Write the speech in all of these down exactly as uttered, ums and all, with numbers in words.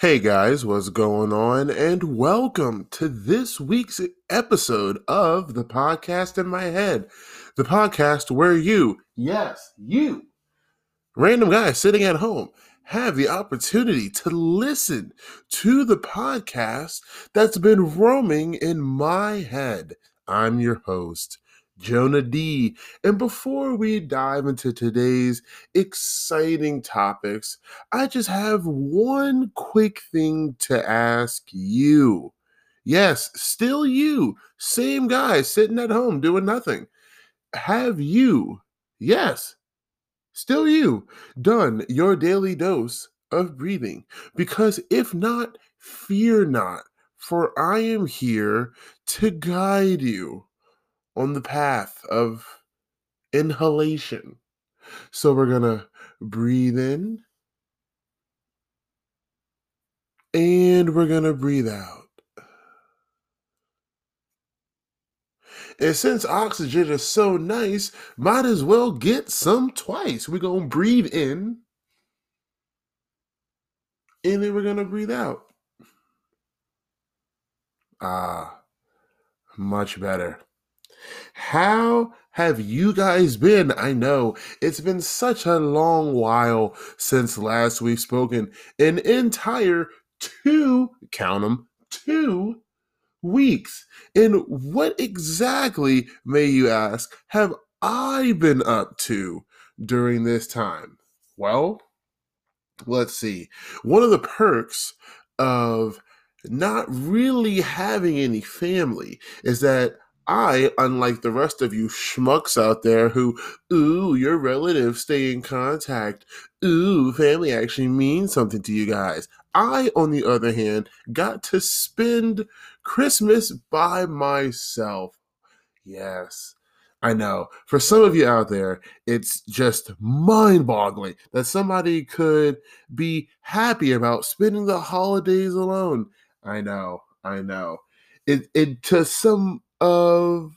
Hey guys, what's going on? And welcome to this week's episode of The Podcast in My Head, the podcast where you, yes, you, random guy sitting at home, have the opportunity to listen to the podcast that's been roaming in my head. I'm your host, Jonah D. And before we dive into today's exciting topics, I just have one quick thing to ask you. Yes, still you, same guy sitting at home doing nothing. Have you, yes, still you, done your daily dose of breathing? Because if not, fear not, for I am here to guide you on the path of inhalation. So we're going to breathe in and we're going to breathe out. And since oxygen is so nice, might as well get some twice. We're going to breathe in and then we're going to breathe out. Ah, much better. How have you guys been? I know it's been such a long while since last we've spoken, an entire two, count them, two weeks. And what exactly, may you ask, have I been up to during this time? Well, let's see. One of the perks of not really having any family is that I, unlike the rest of you schmucks out there who, ooh, your relatives stay in contact, ooh, family actually means something to you guys. I, on the other hand, got to spend Christmas by myself. Yes, I know. For some of you out there, it's just mind-boggling that somebody could be happy about spending the holidays alone. I know, I know. It, it to some of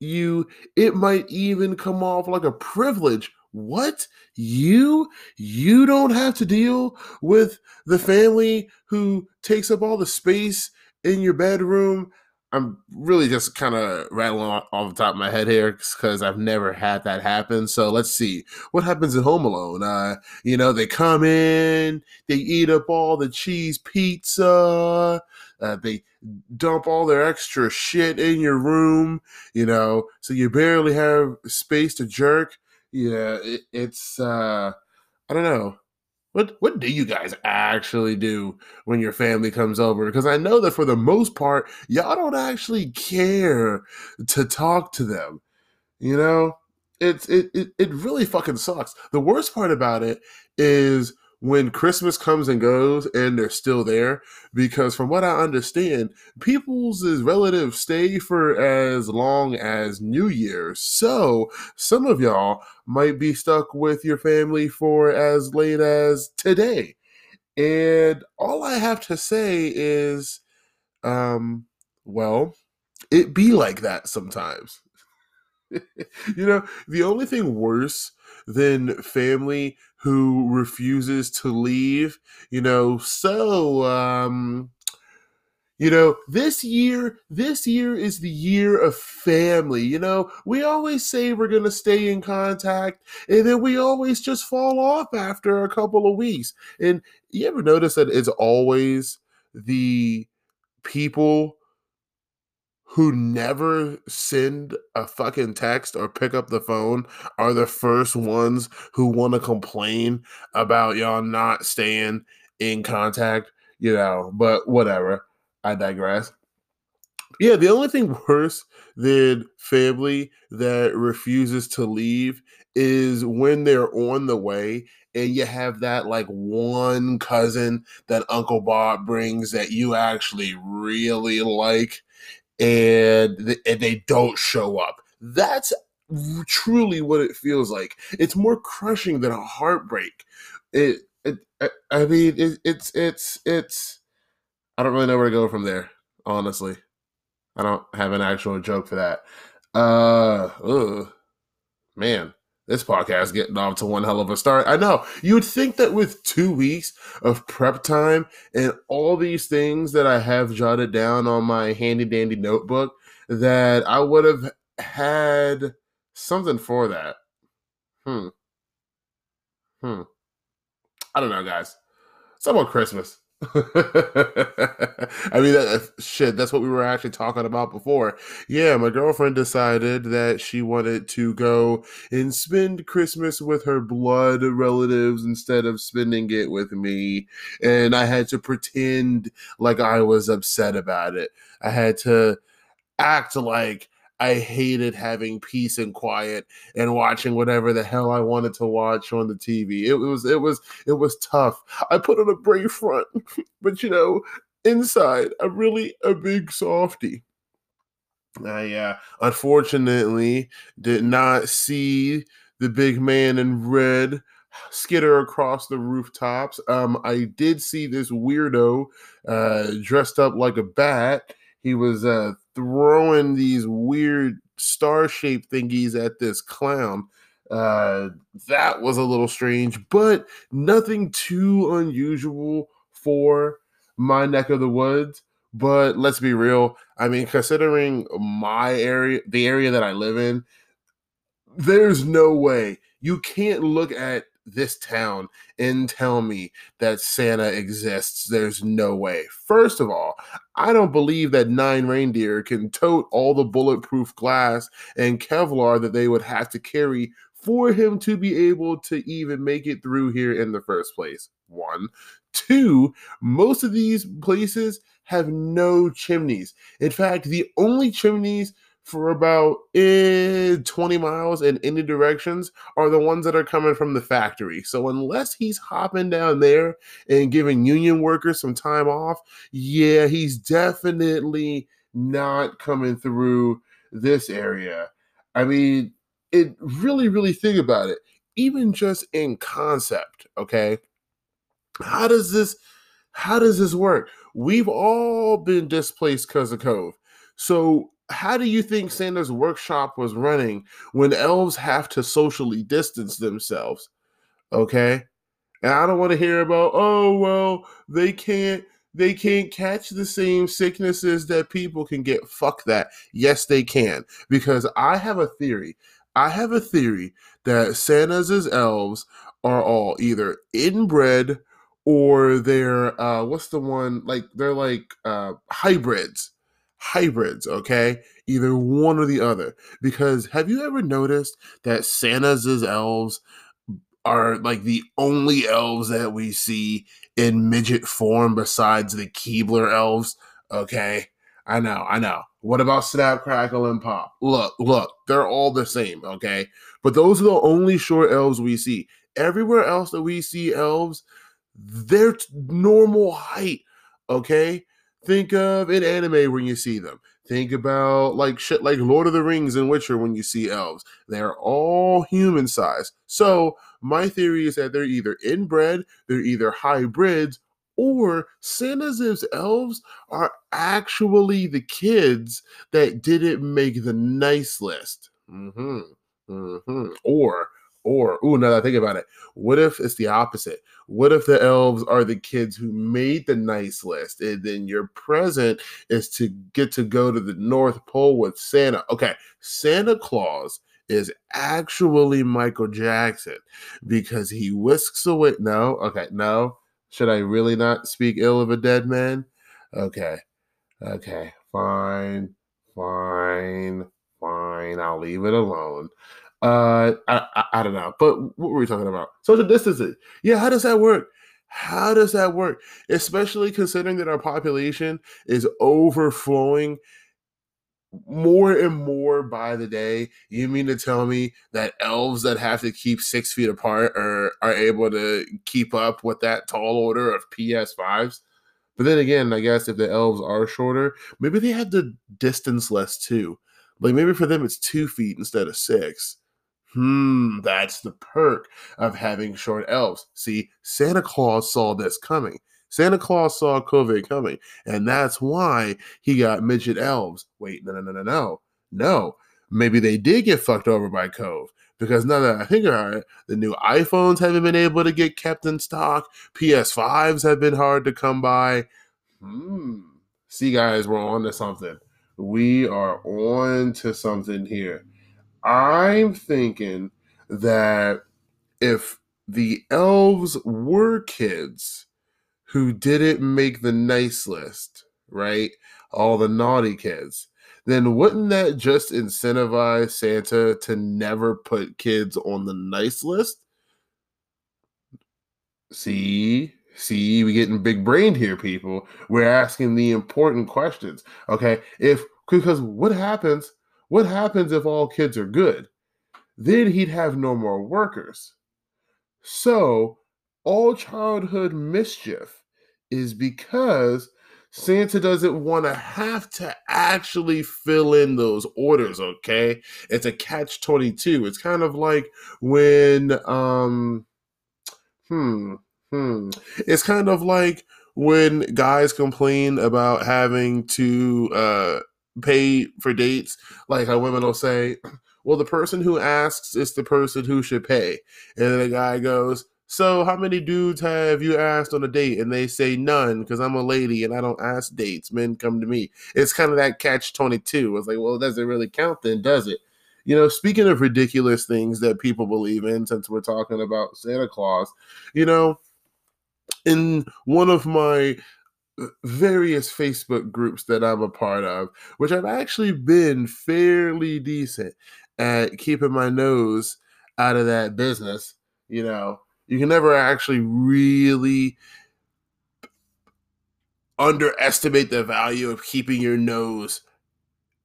you, it might even come off like a privilege. What? You? You don't have to deal with the family who takes up all the space in your bedroom? I'm really just kind of rattling off, off the top of my head here because I've never had that happen. So let's see. What happens at Home Alone? Uh, you know, they come in, they eat up all the cheese pizza, uh, they dump all their extra shit in your room, you know, so you barely have space to jerk. Yeah, it, it's, uh, I don't know. What what do you guys actually do when your family comes over? Because I know that for the most part, y'all don't actually care to talk to them. You know, it's it it, it really fucking sucks. The worst part about it is when Christmas comes and goes and they're still there, because from what I understand, people's relatives stay for as long as New Year's. So some of y'all might be stuck with your family for as late as today. And all I have to say is, um, well, it be like that sometimes. You know, the only thing worse than family who refuses to leave, you know, so, um, you know, this year, this year is the year of family. You know, we always say we're going to stay in contact, and then we always just fall off after a couple of weeks. And you ever notice that it's always the people who never send a fucking text or pick up the phone are the first ones who want to complain about y'all not staying in contact, you know, but whatever. I digress. Yeah, the only thing worse than family that refuses to leave is when they're on the way and you have that like one cousin that Uncle Bob brings that you actually really like, and they don't show up. That's truly what it feels like. It's more crushing than a heartbreak. It, it I mean, it, it's, it's, it's, I don't really know where to go from there, honestly. I don't have an actual joke for that. Uh, ugh, man, This podcast getting off to one hell of a start. I know. You would think that with two weeks of prep time and all these things that I have jotted down on my handy-dandy notebook that I would have had something for that. Hmm. Hmm. I don't know, guys. It's about Christmas. I mean, that, shit, that's what we were actually talking about before. Yeah, my girlfriend decided that she wanted to go and spend Christmas with her blood relatives instead of spending it with me. And I had to pretend like I was upset about it. I had to act like I hated having peace and quiet and watching whatever the hell I wanted to watch on the T V. It was, it was, it was tough. I put on a brave front, but you know, inside, I'm really a big softie. I uh, unfortunately did not see the big man in red skitter across the rooftops. Um, I did see this weirdo uh, dressed up like a bat. He was uh, throwing these weird star-shaped thingies at this clown. Uh, that was a little strange, but nothing too unusual for my neck of the woods. But let's be real. I mean, considering my area, the area that I live in, there's no way. You can't look at this town and tell me that Santa exists. There's no way. First of all, I don't believe that nine reindeer can tote all the bulletproof glass and Kevlar that they would have to carry for him to be able to even make it through here in the first place. One. Two, most of these places have no chimneys. In fact, the only chimneys for about eh, twenty miles in any directions are the ones that are coming from the factory. So unless he's hopping down there and giving union workers some time off, yeah, he's definitely not coming through this area. I mean, it really, really think about it, even just in concept, okay? How does this, how does this work? We've all been displaced because of COVID. So how do you think Santa's workshop was running when elves have to socially distance themselves? Okay. And I don't want to hear about, oh, well, they can't, they can't catch the same sicknesses that people can get. Fuck that. Yes, they can. Because I have a theory. I have a theory that Santa's elves are all either inbred or they're, uh, what's the one? Like, they're like uh, hybrids. Hybrids, okay? Either one or the other. Because have you ever noticed that Santa's elves are like the only elves that we see in midget form besides the Keebler elves? Okay? I know, I know. What about Snap, Crackle, and Pop? Look, look, they're all the same, okay? But those are the only short elves we see. Everywhere else that we see elves, they're t- normal height, okay? Think of in anime when you see them. Think about like shit like Lord of the Rings and Witcher when you see elves. They're all human size. So my theory is that they're either inbred, they're either hybrids, or Santa's elves are actually the kids that didn't make the nice list. Mm-hmm. Mm-hmm. Or Or, ooh, now that I think about it, what if it's the opposite? What if the elves are the kids who made the nice list and then your present is to get to go to the North Pole with Santa? Okay, Santa Claus is actually Michael Jackson because he whisks away. No, okay, no. Should I really not speak ill of a dead man? Okay, okay, fine, fine, fine. I'll leave it alone. Uh, I, I I don't know, but what were we talking about? Social distancing. Yeah, how does that work? How does that work? Especially considering that our population is overflowing more and more by the day. You mean to tell me that elves that have to keep six feet apart are, are able to keep up with that tall order of P S fives? But then again, I guess if the elves are shorter, maybe they have to distance less too. Like maybe for them it's two feet instead of six. Hmm, that's the perk of having short elves. See, Santa Claus saw this coming. Santa Claus saw COVID coming, and that's why he got midget elves. Wait, no, no, no, no, no. No, maybe they did get fucked over by COVID. Because now that I think about it, the new iPhones haven't been able to get kept in stock. P S fives have been hard to come by. Hmm. See, guys, we're on to something. We are on to something here. I'm thinking that if the elves were kids who didn't make the nice list, right? All the naughty kids. Then wouldn't that just incentivize Santa to never put kids on the nice list? See? See, we're getting big-brained here, people. We're asking the important questions, okay? If because what happens? What happens if all kids are good? Then he'd have no more workers. So all childhood mischief is because Santa doesn't want to have to actually fill in those orders, okay? It's a catch twenty-two. It's kind of like when, um, hmm, hmm. It's kind of like when guys complain about having to uh, pay for dates, like how women will say, well, the person who asks is the person who should pay. And then the guy goes, so how many dudes have you asked on a date? And they say none because I'm a lady and I don't ask dates. Men come to me. It's kind of that catch twenty-two. It's like, well, does it really count then, does it? You know, speaking of ridiculous things that people believe in, since we're talking about Santa Claus, you know, in one of my various Facebook groups that I'm a part of, which I've actually been fairly decent at keeping my nose out of that business, you know, you can never actually really underestimate the value of keeping your nose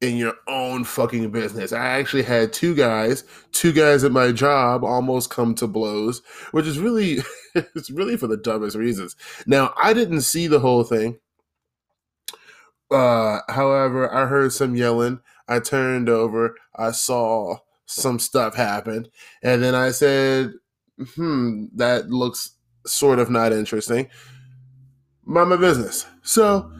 in your own fucking business. I actually had two guys, two guys at my job almost come to blows, which is really, it's really for the dumbest reasons. Now, I didn't see the whole thing. Uh, however, I heard some yelling. I turned over. I saw some stuff happen. And then I said, hmm, that looks sort of not interesting. Mind my business. So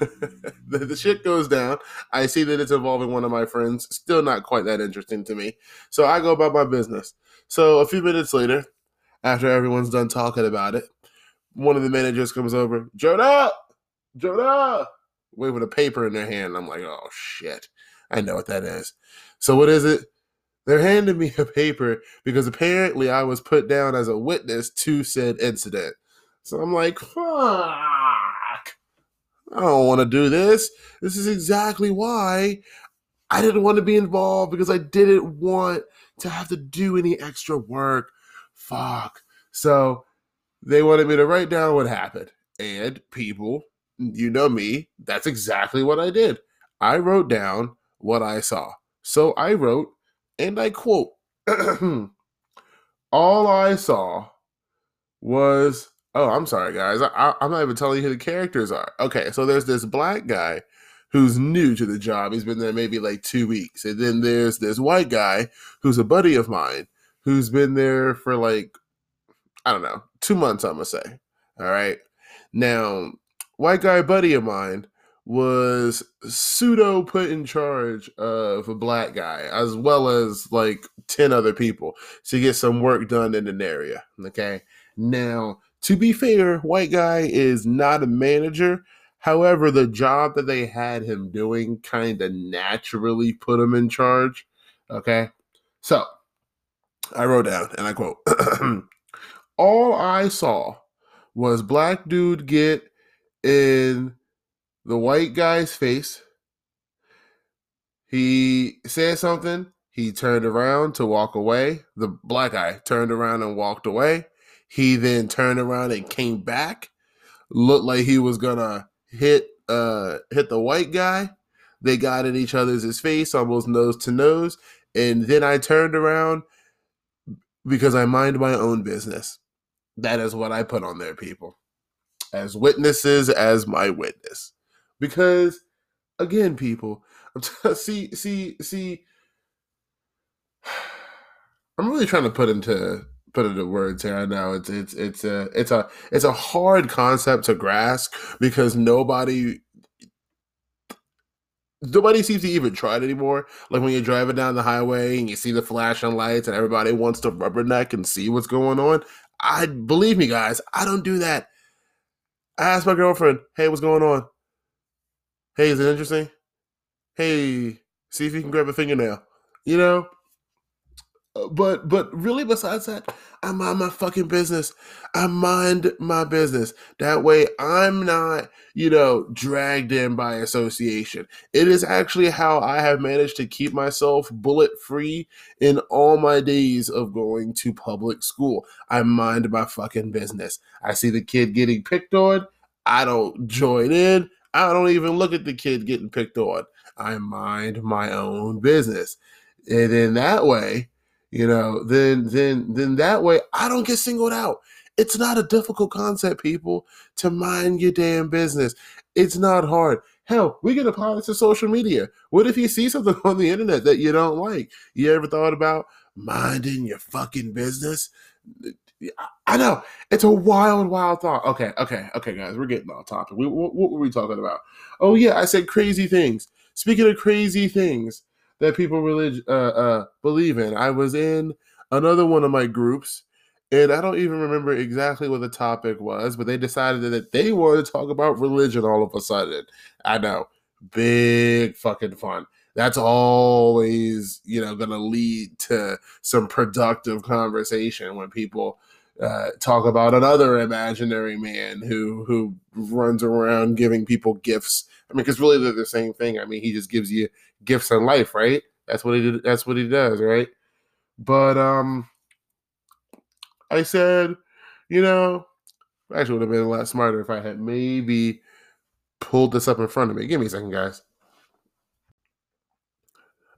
the, the shit goes down. I see that it's involving one of my friends. Still not quite that interesting to me. So I go about my business. So a few minutes later, after everyone's done talking about it, one of the managers comes over. Jonah! Jonah! Waving a paper in their hand. I'm like, oh, shit. I know what that is. So what is it? They're handing me a paper because apparently I was put down as a witness to said incident. So I'm like, fuck, I don't want to do this. This is exactly why I didn't want to be involved because I didn't want to have to do any extra work. Fuck. So they wanted me to write down what happened. And people, you know me, that's exactly what I did. I wrote down what I saw. So I wrote, and I quote, all I saw was, oh, I'm sorry, guys. I, I, I'm not even telling you who the characters are. Okay, so there's this black guy who's new to the job. He's been there maybe like two weeks. And then there's this white guy who's a buddy of mine who's been there for like, I don't know, two months, I'm going to say. All right. Now, white guy buddy of mine was pseudo put in charge of a black guy as well as like ten other people to get some work done in an area. Okay. Now, to be fair, white guy is not a manager. However, the job that they had him doing kind of naturally put him in charge. Okay. So I wrote down and I quote, all I saw was black dude get in the white guy's face. He said something. He turned around to walk away. The black guy turned around and walked away. He then turned around and came back. Looked like he was gonna hit uh hit the white guy. They got in each other's face, almost nose to nose. And then I turned around because I mind my own business. That is what I put on there, people. As witnesses, as my witness. Because, again, people, I'm t- see, see, see, I'm really trying to put into put into words here. I know it's it's it's a it's a it's a hard concept to grasp because nobody nobody seems to even try it anymore. Like when you're driving down the highway and you see the flashing lights and everybody wants to rubberneck and see what's going on. I believe me, guys, I don't do that. I asked my girlfriend, hey, what's going on? Hey, is it interesting? Hey, see if you can grab a fingernail, you know? But but really, besides that, I mind my fucking business. I mind my business. That way I'm not, you know, dragged in by association. It is actually how I have managed to keep myself bullet-free in all my days of going to public school. I mind my fucking business. I see the kid getting picked on. I don't join in. I don't even look at the kid getting picked on. I mind my own business. And in that way... You know, then, then, then that way I don't get singled out. It's not a difficult concept, people, to mind your damn business. It's not hard. Hell, we can apply this to social media. What if you see something on the internet that you don't like? You ever thought about minding your fucking business? I know it's a wild, wild thought. Okay, okay, okay, guys, we're getting off topic. We, what, what were we talking about? Oh yeah, I said crazy things. Speaking of crazy things that people relig- uh, uh, believe in. I was in another one of my groups, and I don't even remember exactly what the topic was, but they decided that they wanted to talk about religion all of a sudden. I know. Big fucking fun. That's always, you know, going to lead to some productive conversation when people uh, talk about another imaginary man who who runs around giving people gifts. I mean, because really they're the same thing. I mean, he just gives you gifts in life, right? That's what he did. That's what he does, right? But um, I said, you know, I actually would have been a lot smarter if I had maybe pulled this up in front of me. Give me a second, guys.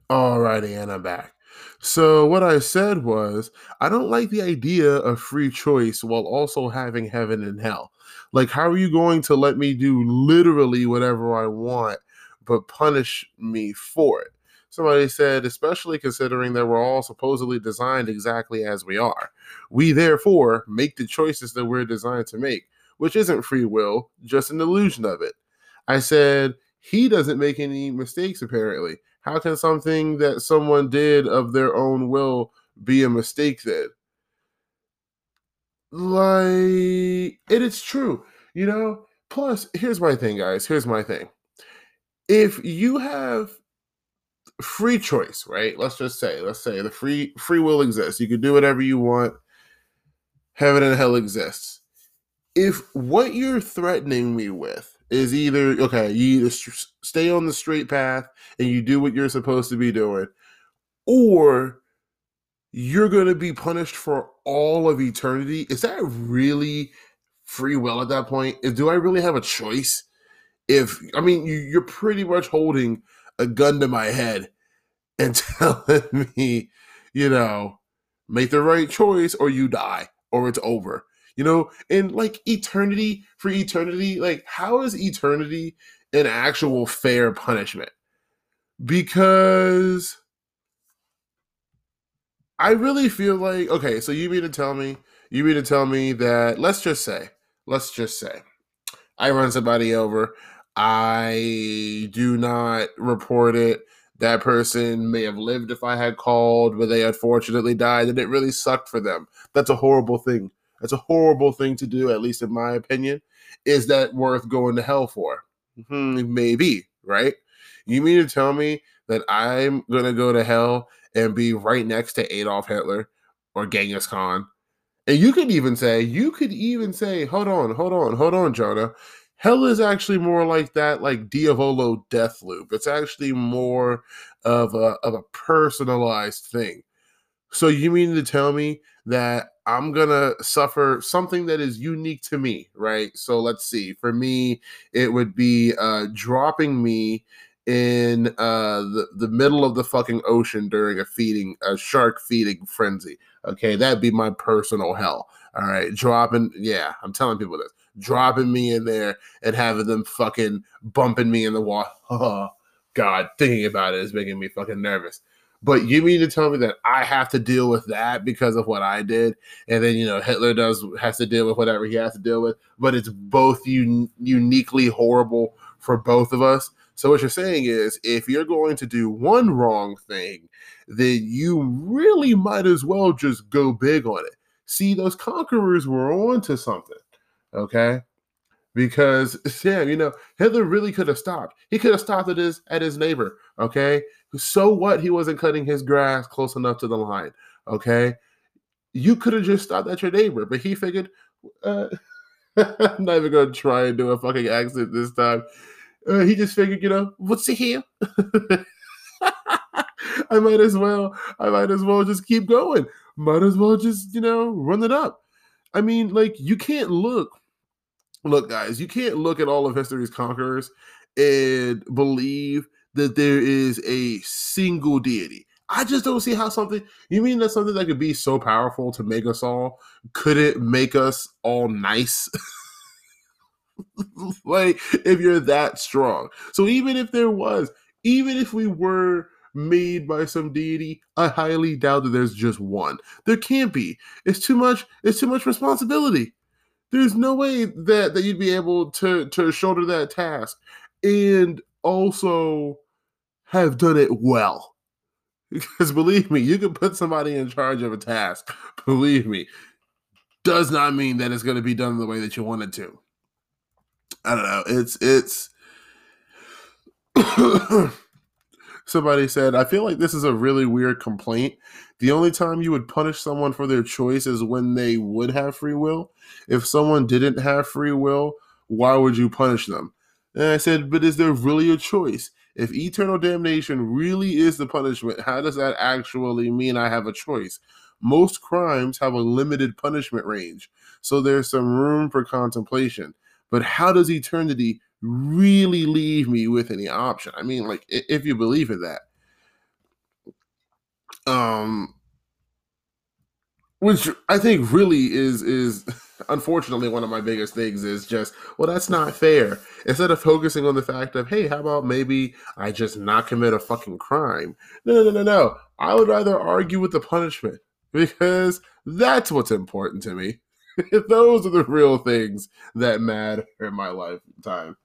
All righty, and I'm back. So what I said was, I don't like the idea of free choice while also having heaven and hell. Like, how are you going to let me do literally whatever I want, but punish me for it? Somebody said, especially considering that we're all supposedly designed exactly as we are. We therefore make the choices that we're designed to make, which isn't free will, just an illusion of it. I said, he doesn't make any mistakes apparently. How can something that someone did of their own will be a mistake then? Like, it is true, you know? Plus, here's my thing, guys. Here's my thing. If you have free choice, right? Let's just say, let's say the free free will exists. You can do whatever you want. Heaven and hell exists. If what you're threatening me with is either, okay, you either st- stay on the straight path and you do what you're supposed to be doing, or you're going to be punished for all of eternity. Is that really free will at that point? If, do I really have a choice? If, I mean, you, you're pretty much holding a gun to my head and telling me, you know, make the right choice or you die or it's over. You know, and like eternity for eternity, like how is eternity an actual fair punishment? Because I really feel like, okay, so you mean to tell me, you mean to tell me that, let's just say, let's just say, I run somebody over, I do not report it, that person may have lived if I had called, but they unfortunately died, and it really sucked for them. That's a horrible thing. That's a horrible thing to do, at least in my opinion. Is that worth going to hell for? Mm-hmm, maybe, right? You mean to tell me that I'm going to go to hell and be right next to Adolf Hitler or Genghis Khan? And you could even say, you could even say, hold on, hold on, hold on, Jonah. Hell is actually more like that, like Diavolo death loop. It's actually more of a, of a personalized thing. So you mean to tell me that I'm going to suffer something that is unique to me, right? So let's see. For me, it would be uh, dropping me in uh, the, the middle of the fucking ocean during a feeding, a shark feeding frenzy. Okay, that'd be my personal hell. All right, dropping, yeah, I'm telling people this. Dropping me in there and having them fucking bumping me in the water. Oh, God, thinking about it is making me fucking nervous. But you mean to tell me that I have to deal with that because of what I did? And then, you know, Hitler does has to deal with whatever he has to deal with. But it's both un- uniquely horrible for both of us. So what you're saying is, if you're going to do one wrong thing, then you really might as well just go big on it. See, those conquerors were on to something, okay? Because, yeah, you know, Hitler really could have stopped. He could have stopped at his, at his neighbor, okay? So what? He wasn't cutting his grass close enough to the line, okay? You could have just stopped at your neighbor, but he figured, uh, I'm not even going to try and do a fucking accent this time. Uh, he just figured, you know, what's it here? I might as well, I might as well just keep going. Might as well just, you know, run it up. I mean, like, you can't look, look, guys, you can't look at all of history's conquerors and believe that there is a single deity. I just don't see how something, you mean that something that could be so powerful to make us all, could it make us all nice? Like, if you're that strong. So even if there was, even if we were made by some deity, I highly doubt that there's just one. There can't be. It's too much, it's too much responsibility. There's no way that, that you'd be able to, to shoulder that task and also have done it well. Because believe me, you can put somebody in charge of a task, believe me, does not mean that it's going to be done the way that you want it to. I don't know. It's, it's, somebody said, I feel like this is a really weird complaint. The only time you would punish someone for their choice is when they would have free will. If someone didn't have free will, why would you punish them? And I said, but is there really a choice? If eternal damnation really is the punishment, how does that actually mean I have a choice? Most crimes have a limited punishment range, so there's some room for contemplation. But how does eternity really leave me with any option? I mean, like, if you believe in that. Um, which I think really is, is unfortunately one of my biggest things is just, well, that's not fair. Instead of focusing on the fact of, hey, how about maybe I just not commit a fucking crime? No, no, no, no. I would rather argue with the punishment because that's what's important to me. Those are the real things that matter in my lifetime.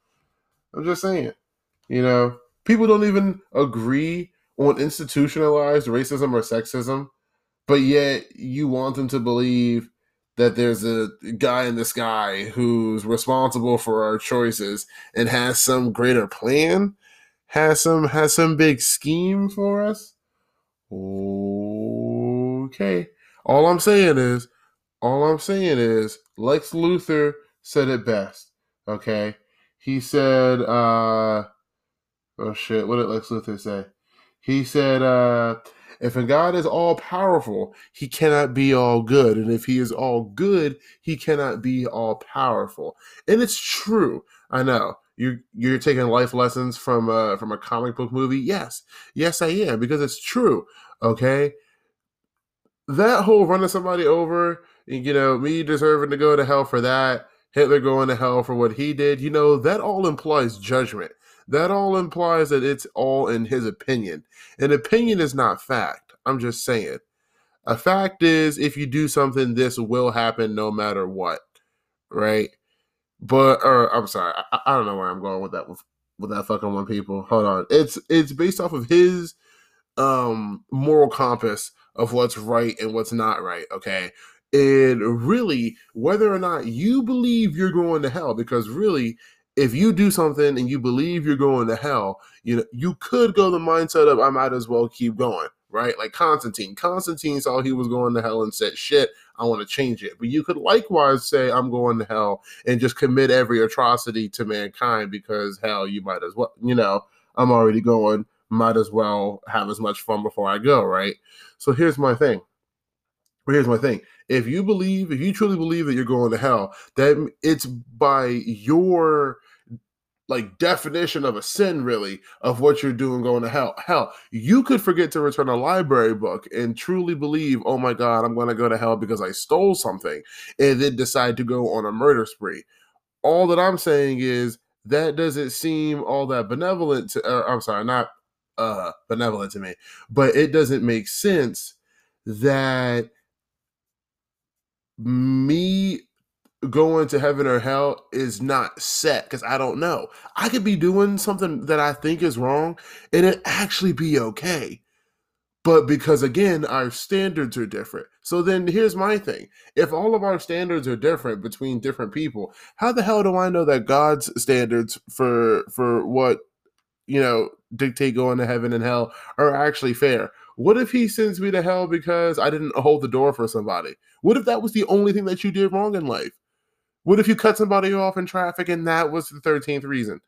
I'm just saying, you know, people don't even agree on institutionalized racism or sexism, but yet you want them to believe that there's a guy in the sky who's responsible for our choices and has some greater plan, has some, has some big scheme for us. Okay. All I'm saying is, All I'm saying is, Lex Luthor said it best, okay? He said, uh, oh shit, what did Lex Luthor say? He said, uh, if a God is all-powerful, he cannot be all-good. And if he is all-good, he cannot be all-powerful. And it's true, I know. You're, you're taking life lessons from uh, from a comic book movie? Yes. Yes, I am, because it's true, okay? That whole running somebody over, you know, me deserving to go to hell for that, Hitler going to hell for what he did, you know, that all implies judgment. That all implies that it's all in his opinion. And opinion is not fact. I'm just saying. A fact is, if you do something, this will happen no matter what, right? But, or I'm sorry, I, I don't know where I'm going with that, with, with that fucking one, people. Hold on. It's, it's based off of his um, moral compass of what's right and what's not right, okay? And really, whether or not you believe you're going to hell, because really, if you do something and you believe you're going to hell, you know, you could go the mindset of, I might as well keep going, right? Like Constantine. Constantine saw he was going to hell and said, shit, I want to change it. But you could likewise say, I'm going to hell and just commit every atrocity to mankind because, hell, you might as well, you know, I'm already going, might as well have as much fun before I go, right? So here's my thing. Here's my thing. If you believe, if you truly believe that you're going to hell, then it's by your, like, definition of a sin, really, of what you're doing going to hell. Hell, you could forget to return a library book and truly believe, oh my God, I'm going to go to hell because I stole something, and then decide to go on a murder spree. All that I'm saying is that doesn't seem all that benevolent to, or, I'm sorry, not uh, benevolent to me, but it doesn't make sense that me going to heaven or hell is not set, because I don't know. I could be doing something that I think is wrong and it actually be okay. But because, again, our standards are different. So then here's my thing. If all of our standards are different between different people, how the hell do I know that God's standards for for what, you know, dictate going to heaven and hell are actually fair? What if he sends me to hell because I didn't hold the door for somebody? What if that was the only thing that you did wrong in life? What if you cut somebody off in traffic and that was the thirteenth reason?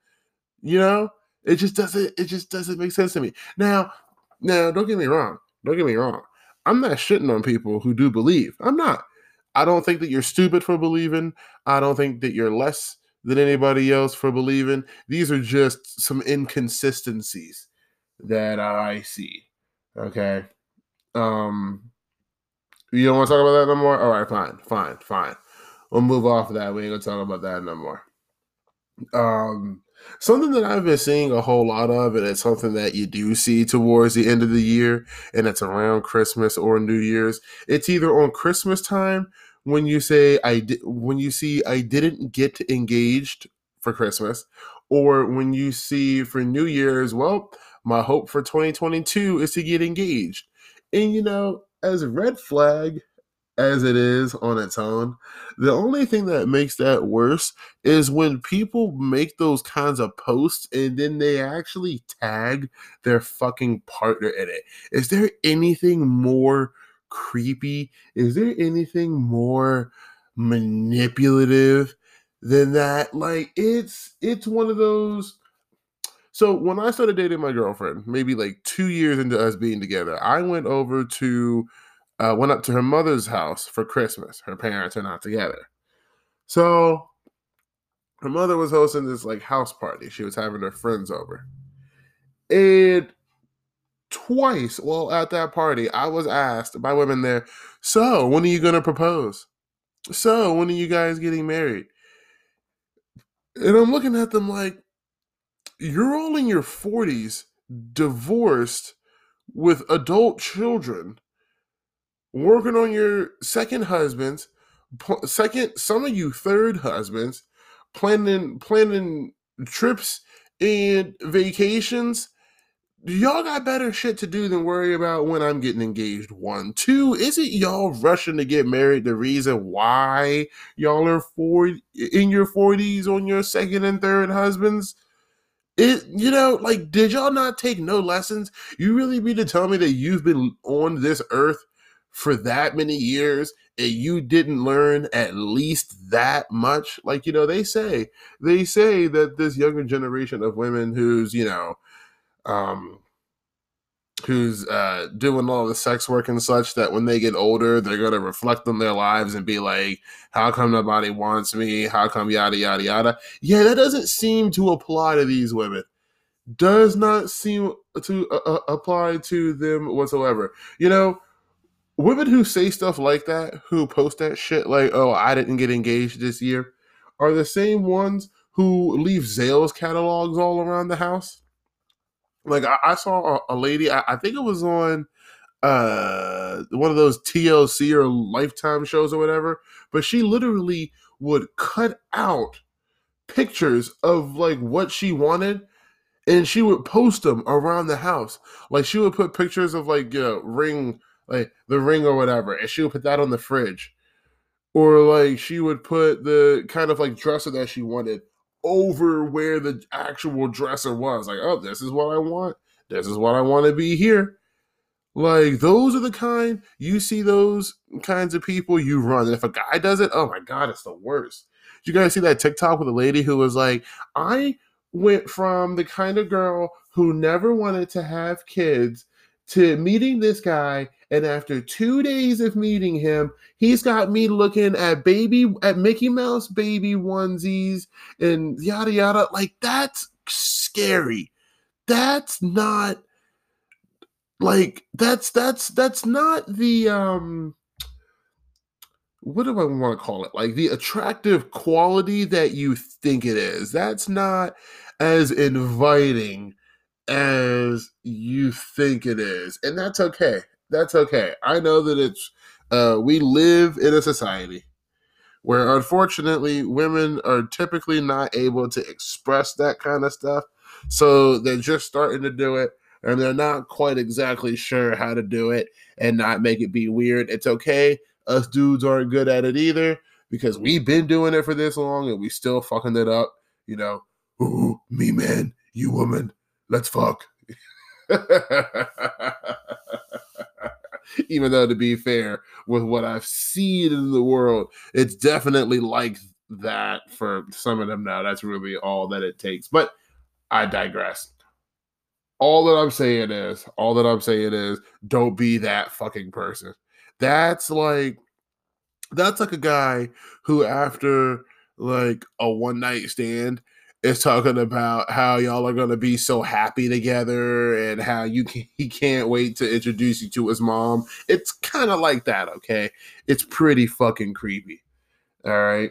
You know, it just doesn't, it just doesn't make sense to me. Now, Now, don't get me wrong. Don't get me wrong. I'm not shitting on people who do believe. I'm not. I don't think that you're stupid for believing. I don't think that you're less than anybody else for believing. These are just some inconsistencies that I see. Okay. Um, you don't want to talk about that no more? All right, fine, fine, fine. We'll move off of that. We ain't going to talk about that no more. Um... Something that I've been seeing a whole lot of, and it's something that you do see towards the end of the year, and it's around Christmas or New Year's. It's either on Christmas time when you say I di- when you see I didn't get engaged for Christmas, or when you see for New Year's, well, my hope for twenty twenty-two is to get engaged. And you know, as a red flag as it is on its own, the only thing that makes that worse is when people make those kinds of posts and then they actually tag their fucking partner in it. Is there anything more creepy? Is there anything more manipulative than that? Like, it's it's one of those. So when I started dating my girlfriend, maybe like two years into us being together, I went over to Uh, went up to her mother's house for Christmas. Her parents are not together. So her mother was hosting this like house party. She was having her friends over. And twice while at that party, I was asked by women there, so when are you going to propose? So when are you guys getting married? And I'm looking at them like, you're all in your forties, divorced with adult children, working on your second husbands, second, some of you third husbands, planning planning trips and vacations. Y'all got better shit to do than worry about when I'm getting engaged. One, two, is it y'all rushing to get married the reason why y'all are four, in your forties on your second and third husbands? It, you know, like, did y'all not take no lessons? You really mean to tell me that you've been on this earth for that many years and you didn't learn at least that much? Like, you know, they say, they say that this younger generation of women who's, you know, um, who's uh, doing all the sex work and such, that when they get older, they're going to reflect on their lives and be like, how come nobody wants me? How come yada, yada, yada? Yeah, that doesn't seem to apply to these women. Does not seem to uh, apply to them whatsoever. You know, women who say stuff like that, who post that shit like, oh, I didn't get engaged this year, are the same ones who leave Zales catalogs all around the house. Like, I, I saw a, a lady, I, I think it was on uh, one of those T L C or Lifetime shows or whatever, but she literally would cut out pictures of, like, what she wanted, and she would post them around the house. Like, she would put pictures of, like, you know, ring... like the ring or whatever, and she would put that on the fridge. Or like she would put the kind of like dresser that she wanted over where the actual dresser was. Like, oh, this is what I want. This is what I want to be here. Like, those are the kind, you see those kinds of people, you run. And if a guy does it, oh my God, it's the worst. Did you guys see that TikTok with a lady who was like, I went from the kind of girl who never wanted to have kids to meeting this guy, and after two days of meeting him, he's got me looking at baby, at Mickey Mouse baby onesies and yada yada. Like, that's scary. That's not like that's that's that's not the um. What do I want to call it? Like, the attractive quality that you think it is. That's not as inviting as you think it is, and that's okay. That's okay. I know that it's, uh, we live in a society where unfortunately women are typically not able to express that kind of stuff. So they're just starting to do it, and they're not quite exactly sure how to do it and not make it be weird. It's okay. Us dudes aren't good at it either, because we've been doing it for this long and we still fucking it up. You know, ooh, me man, you woman, let's fuck. Even though, to be fair, with what I've seen in the world, it's definitely like that for some of them now. That's really all that it takes. But I digress. All that I'm saying is, all that I'm saying is, don't be that fucking person. That's like, that's like a guy who, after like a one night stand, is talking about how y'all are going to be so happy together and how you can, he can't wait to introduce you to his mom. It's kind of like that, okay? It's pretty fucking creepy. All right.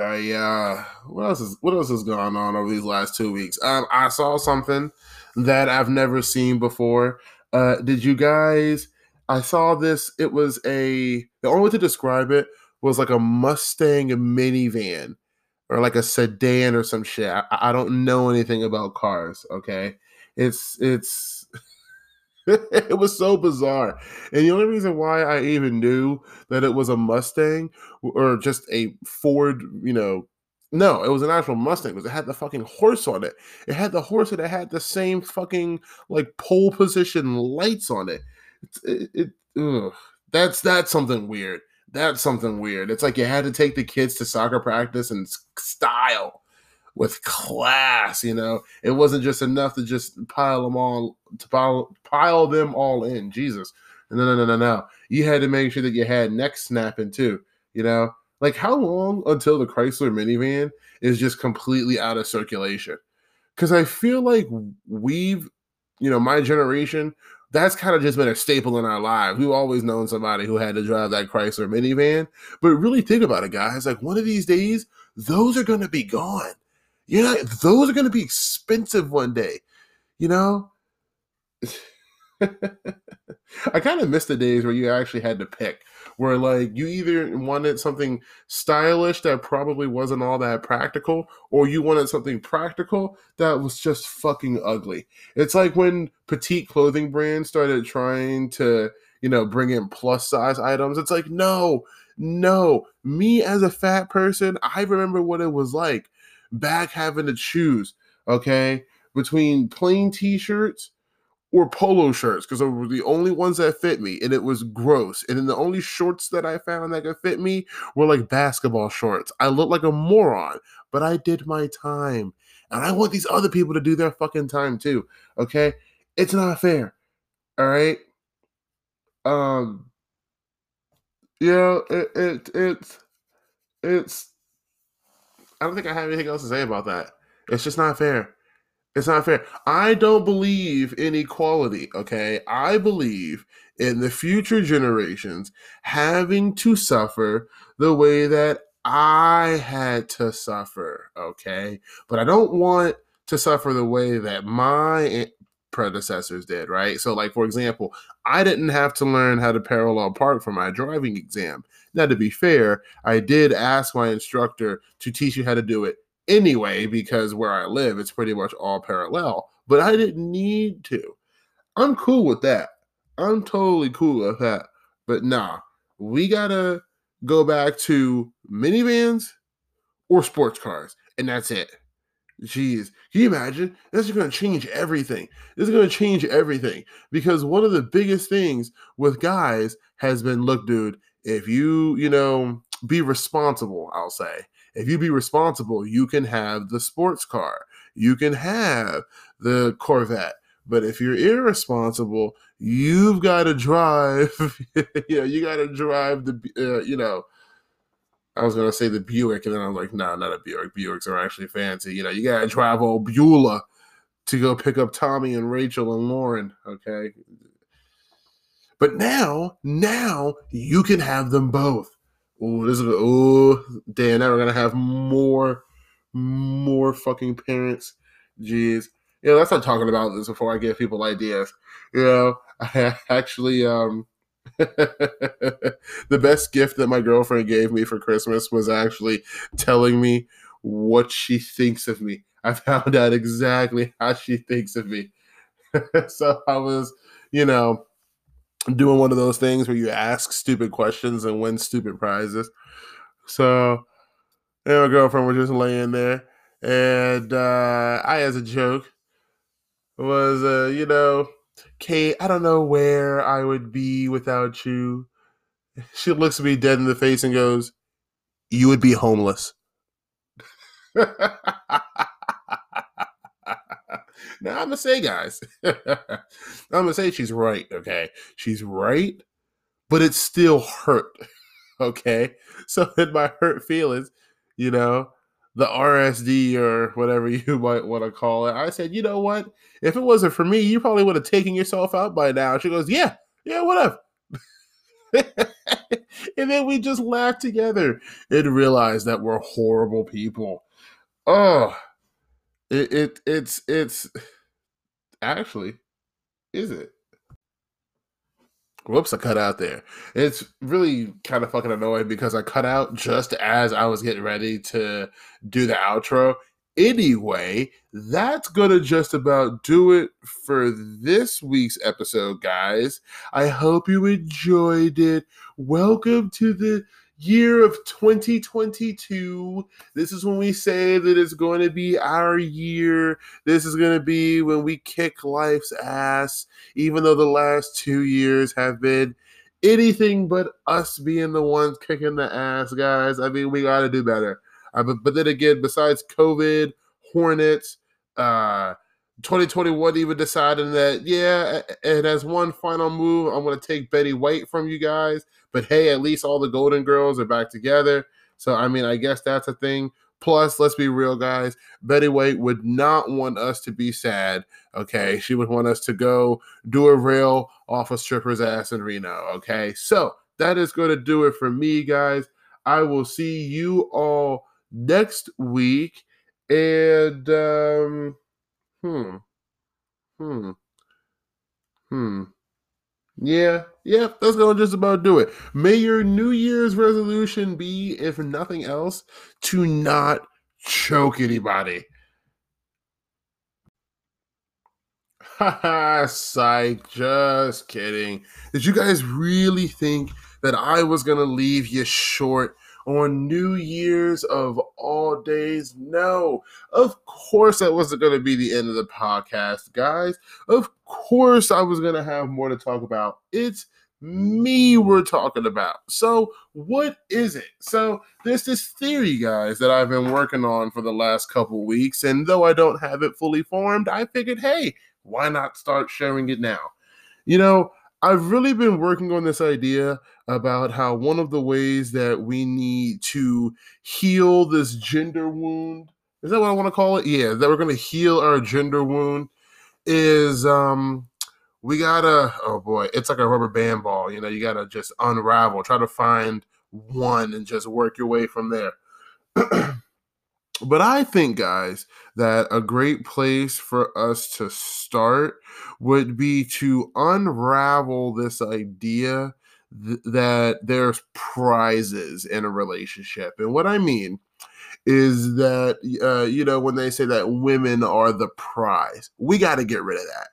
I, uh, what else is what else is going on over these last two weeks? Um, I saw something that I've never seen before. Uh, did you guys? I saw this. It was a the only way to describe it was like a Mustang minivan or like a sedan or some shit. I, I don't know anything about cars. Okay, it's it's it was so bizarre, and the only reason why I even knew that it was a Mustang or just a Ford, you know, no, it was an actual Mustang because it had the fucking horse on it. It had the horse and it had the same fucking like pole position lights on it. It, it, it ugh. That's that's something weird. That's something weird. It's like you had to take the kids to soccer practice in style with class, you know. It wasn't just enough to just pile them all to pile, pile them all in. Jesus, no, no, no, no, no. You had to make sure that you had neck snapping too, you know. Like how long until the Chrysler minivan is just completely out of circulation? Because I feel like we've, you know, my generation, that's kind of just been a staple in our lives. We've always known somebody who had to drive that Chrysler minivan. But really think about it, guys. Like one of these days, those are going to be gone. You know, those are going to be expensive one day. You know, I kind of miss the days where you actually had to pick, where like you either wanted something stylish that probably wasn't all that practical, or you wanted something practical that was just fucking ugly. It's like when petite clothing brands started trying to, you know, bring in plus size items. It's like, no, no, me as a fat person, I remember what it was like back having to choose, okay, between plain t-shirts or polo shirts, because they were the only ones that fit me, and it was gross. And then the only shorts that I found that could fit me were like basketball shorts. I looked like a moron, but I did my time, and I want these other people to do their fucking time too, okay? It's not fair, all right? Um, you know, it, it, it, it's, I don't think I have anything else to say about that. It's just not fair. It's not fair. I don't believe in equality, okay? I believe in the future generations having to suffer the way that I had to suffer, okay? But I don't want to suffer the way that my predecessors did, right? So, like, for example, I didn't have to learn how to parallel park for my driving exam. Now, to be fair, I did ask my instructor to teach you how to do it anyway, because where I live, it's pretty much all parallel, but I didn't need to. I'm cool with that. I'm totally cool with that. But nah, we gotta go back to minivans or sports cars, and that's it. Jeez, can you imagine? This is going to change everything. This is going to change everything, because one of the biggest things with guys has been, look, dude, if you, you know, be responsible, I'll say. If you be responsible, you can have the sports car. You can have the Corvette. But if you're irresponsible, you've got to drive, you know, you got to drive the, uh, you know, I was going to say the Buick, and then I'm like, no, nah, not a Buick. Buicks are actually fancy. You know, you got to drive old Beulah to go pick up Tommy and Rachel and Lauren, okay? But now, now you can have them both. Oh, this is oh, damn! Now we're gonna have more, more fucking parents. Jeez, you know, that's not talking about this before I give people ideas. You know, I actually um The best gift that my girlfriend gave me for Christmas was actually telling me what she thinks of me. I found out exactly how she thinks of me. So I was, you know, doing one of those things where you ask stupid questions and win stupid prizes. So, and my girlfriend was just laying there. And uh, I, as a joke, was, uh, you know, Kate, I don't know where I would be without you. She looks me dead in the face and goes, you would be homeless. Now, I'm going to say, guys, I'm going to say she's right, okay? She's right, but it still hurt, okay? So in my hurt feelings, you know, the R S D or whatever you might want to call it, I said, you know what? If it wasn't for me, you probably would have taken yourself out by now. She goes, yeah, yeah, whatever. And then we just laughed together and realized that we're horrible people. Oh, it, it it's it's actually, is it? Whoops, I cut out there. It's really kind of fucking annoying because I cut out just as I was getting ready to do the outro. Anyway, that's going to just about do it for this week's episode, guys. I hope you enjoyed it. Welcome to the year of twenty twenty-two. This is when we say that it's going to be our year. This is going to be when we kick life's ass, even though the last two years have been anything but us being the ones kicking the ass, guys. I mean, we got to do better. Uh, but, but then again, besides COVID, Hornets, uh, twenty twenty-one even deciding that, yeah, and as one final move, I'm going to take Betty White from you guys. But hey, at least all the Golden Girls are back together. So, I mean, I guess that's a thing. Plus, let's be real, guys. Betty White would not want us to be sad, okay? She would want us to go do a rail off a stripper's ass in Reno, okay? So, that is going to do it for me, guys. I will see you all next week, and um, hmm, hmm, hmm, yeah, yeah, that's gonna just about do it. May your New Year's resolution be, if nothing else, to not choke anybody. Haha, psych, just kidding. Did you guys really think that I was gonna leave you short on New Year's of all days? No, of course that wasn't going to be the end of the podcast, guys. Of course I was going to have more to talk about. It's me we're talking about. So what is it? So there's this theory, guys, that I've been working on for the last couple weeks. And though I don't have it fully formed, I figured, hey, why not start sharing it now? You know, I've really been working on this idea about how one of the ways that we need to heal this gender wound, is that what I want to call it? Yeah, that we're going to heal our gender wound is um, we got to, oh boy, it's like a rubber band ball. You know, you got to just unravel, try to find one and just work your way from there. But I think, guys, that a great place for us to start would be to unravel this idea th- that there's prizes in a relationship. And what I mean is that, uh, you know, when they say that women are the prize, we got to get rid of that.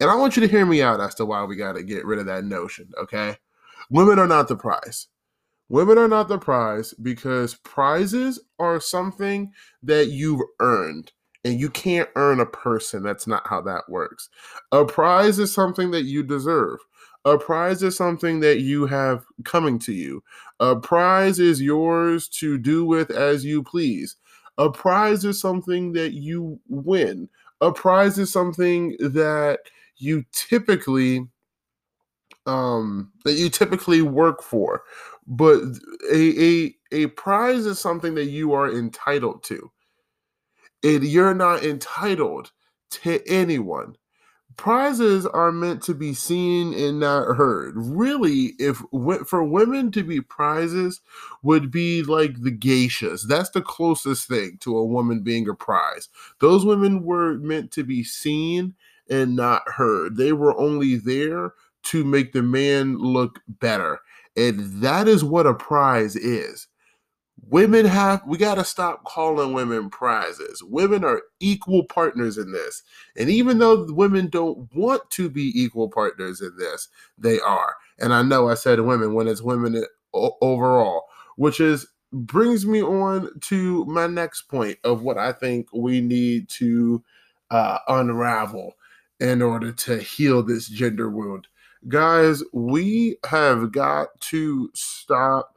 And I want you to hear me out as to why we got to get rid of that notion, okay? Women are not the prize. Women are not the prize because prizes are something that you've earned, and you can't earn a person. That's not how that works. A prize is something that you deserve. A prize is something that you have coming to you. A prize is yours to do with as you please. A prize is something that you win. A prize is something that you typically um, that you typically work for. But a, a a prize is something that you are entitled to. And you're not entitled to anyone. Prizes are meant to be seen and not heard. Really, if for women to be prizes would be like the geishas. That's the closest thing to a woman being a prize. Those women were meant to be seen and not heard. They were only there to make the man look better. And that is what a prize is. Women have, we got to stop calling women prizes. Women are equal partners in this. And even though women don't want to be equal partners in this, they are. And I know I said women when it's women overall, which is brings me on to my next point of what I think we need to uh, unravel in order to heal this gender wound. Guys, we have got to stop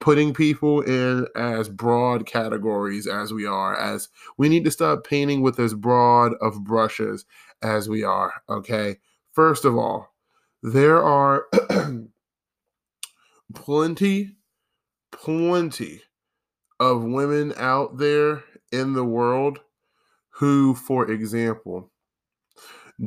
putting people in as broad categories as we are, as we need to stop painting with as broad of brushes as we are, okay? First of all, there are plenty, plenty of women out there in the world who, for example,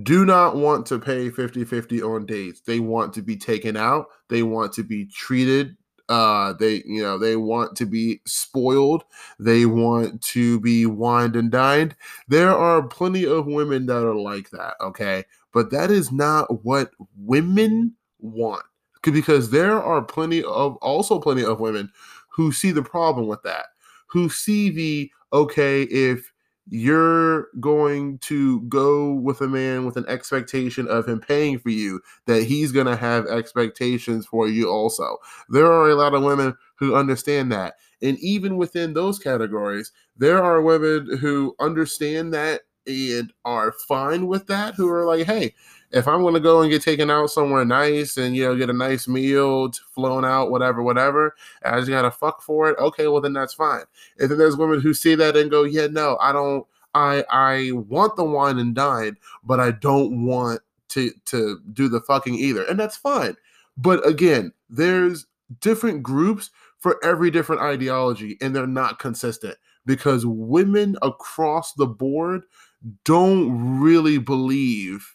do not want to pay fifty-fifty on dates. They want to be taken out. They want to be treated. Uh, they, you know, they want to be spoiled. They want to be wined and dined. There are plenty of women that are like that, okay? But that is not what women want, because there are plenty of, also plenty of women who see the problem with that, who see the, okay, if you're going to go with a man with an expectation of him paying for you, that he's going to have expectations for you also. There are a lot of women who understand that. And even within those categories, there are women who understand that and are fine with that, who are like, hey, if I'm going to go and get taken out somewhere nice and, you know, get a nice meal, flown out, whatever, whatever, I just got to fuck for it. Okay, well, then that's fine. And then there's women who see that and go, yeah, no, I don't, I I want the wine and dine, but I don't want to, to do the fucking either. And that's fine. But again, there's different groups for every different ideology, and they're not consistent because women across the board don't really believe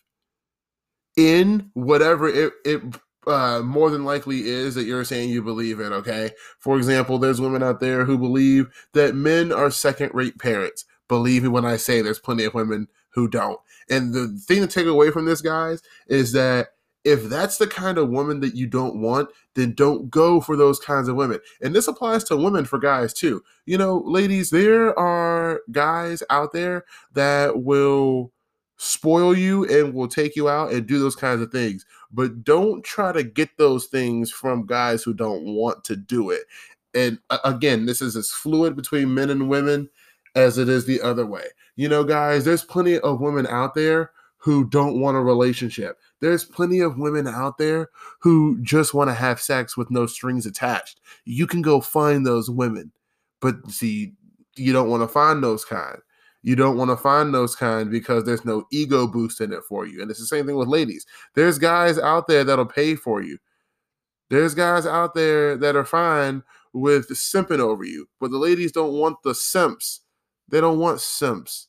in whatever it, it uh, more than likely is that you're saying you believe in, okay? For example, there's women out there who believe that men are second-rate parents. Believe me when I say there's plenty of women who don't. And the thing to take away from this, guys, is that if that's the kind of woman that you don't want, then don't go for those kinds of women. And this applies to women for guys too. You know, ladies, there are guys out there that will spoil you and will take you out and do those kinds of things. But don't try to get those things from guys who don't want to do it. And again, this is as fluid between men and women as it is the other way. You know, guys, there's plenty of women out there who don't want a relationship. There's plenty of women out there who just want to have sex with no strings attached. You can go find those women. But see, you don't want to find those kind. You don't want to find those kind because there's no ego boost in it for you. And it's the same thing with ladies. There's guys out there that'll pay for you. There's guys out there that are fine with simping over you. But the ladies don't want the simps. They don't want simps.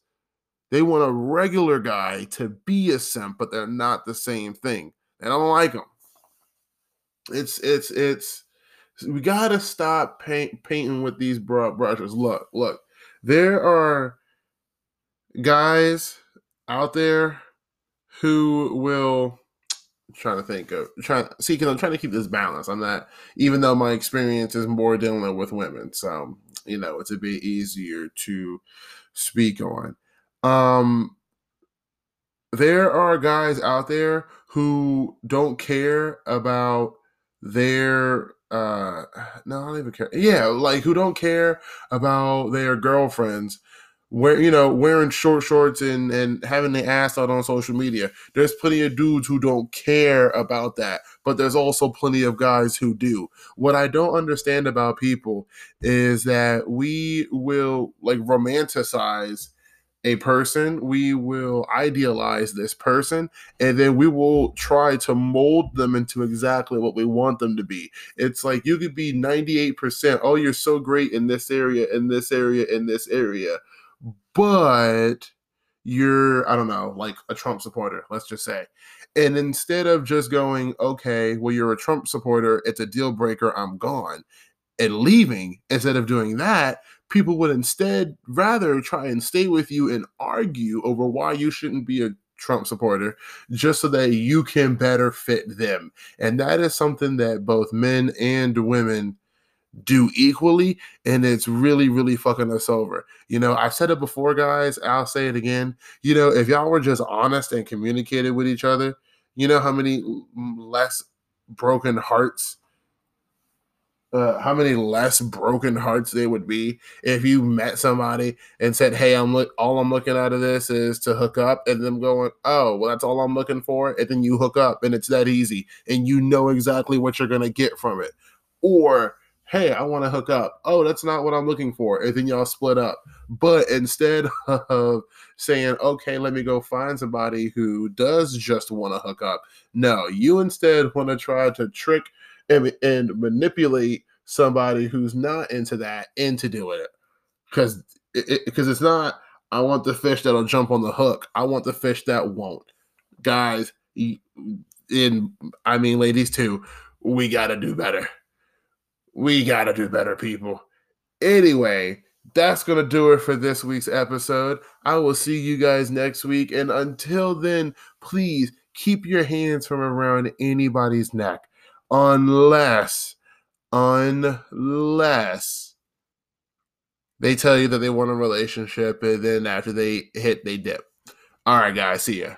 They want a regular guy to be a simp, but they're not the same thing. They don't like them. It's, it's, it's, we got to stop paint, painting with these broad brushes. Look, look, there are guys out there who will I'm trying to think of trying see because I'm trying to keep this balance. I'm not, even though my experience is more dealing with women, so you know it's a bit easier to speak on. Um, there are guys out there who don't care about their uh no, I don't even care. Yeah, like who don't care about their girlfriends. Where, you know, wearing short shorts and, and having their ass out on social media. There's plenty of dudes who don't care about that, but there's also plenty of guys who do. What I don't understand about people is that we will, like, romanticize a person, we will idealize this person, and then we will try to mold them into exactly what we want them to be. It's like you could be ninety-eight percent, oh, you're so great in this area, in this area, in this area. But you're, I don't know, like a Trump supporter, let's just say. And instead of just going, okay, well, you're a Trump supporter, it's a deal breaker, I'm gone, and leaving, instead of doing that, people would instead rather try and stay with you and argue over why you shouldn't be a Trump supporter, just so that you can better fit them. And that is something that both men and women do equally, and it's really, really fucking us over. You know, I've said it before, guys. I'll say it again. You know, if y'all were just honest and communicated with each other, you know how many less broken hearts Uh, how many less broken hearts they would be if you met somebody and said, hey, I'm look, all I'm looking out of this is to hook up, and them going, oh, well, that's all I'm looking for. And then you hook up and it's that easy and you know exactly what you're going to get from it. Or, hey, I want to hook up. Oh, that's not what I'm looking for. And then y'all split up. But instead of saying, okay, let me go find somebody who does just want to hook up, no, you instead want to try to trick And, and manipulate somebody who's not into that into doing it, because because it, it, it's not, I want the fish that'll jump on the hook. I want the fish that won't. Guys, and I mean ladies too, we gotta do better. We gotta do better, people. Anyway, that's gonna do it for this week's episode. I will see you guys next week, and until then, please keep your hands from around anybody's neck. Unless, unless they tell you that they want a relationship, and then after they hit, they dip. All right, guys, see ya.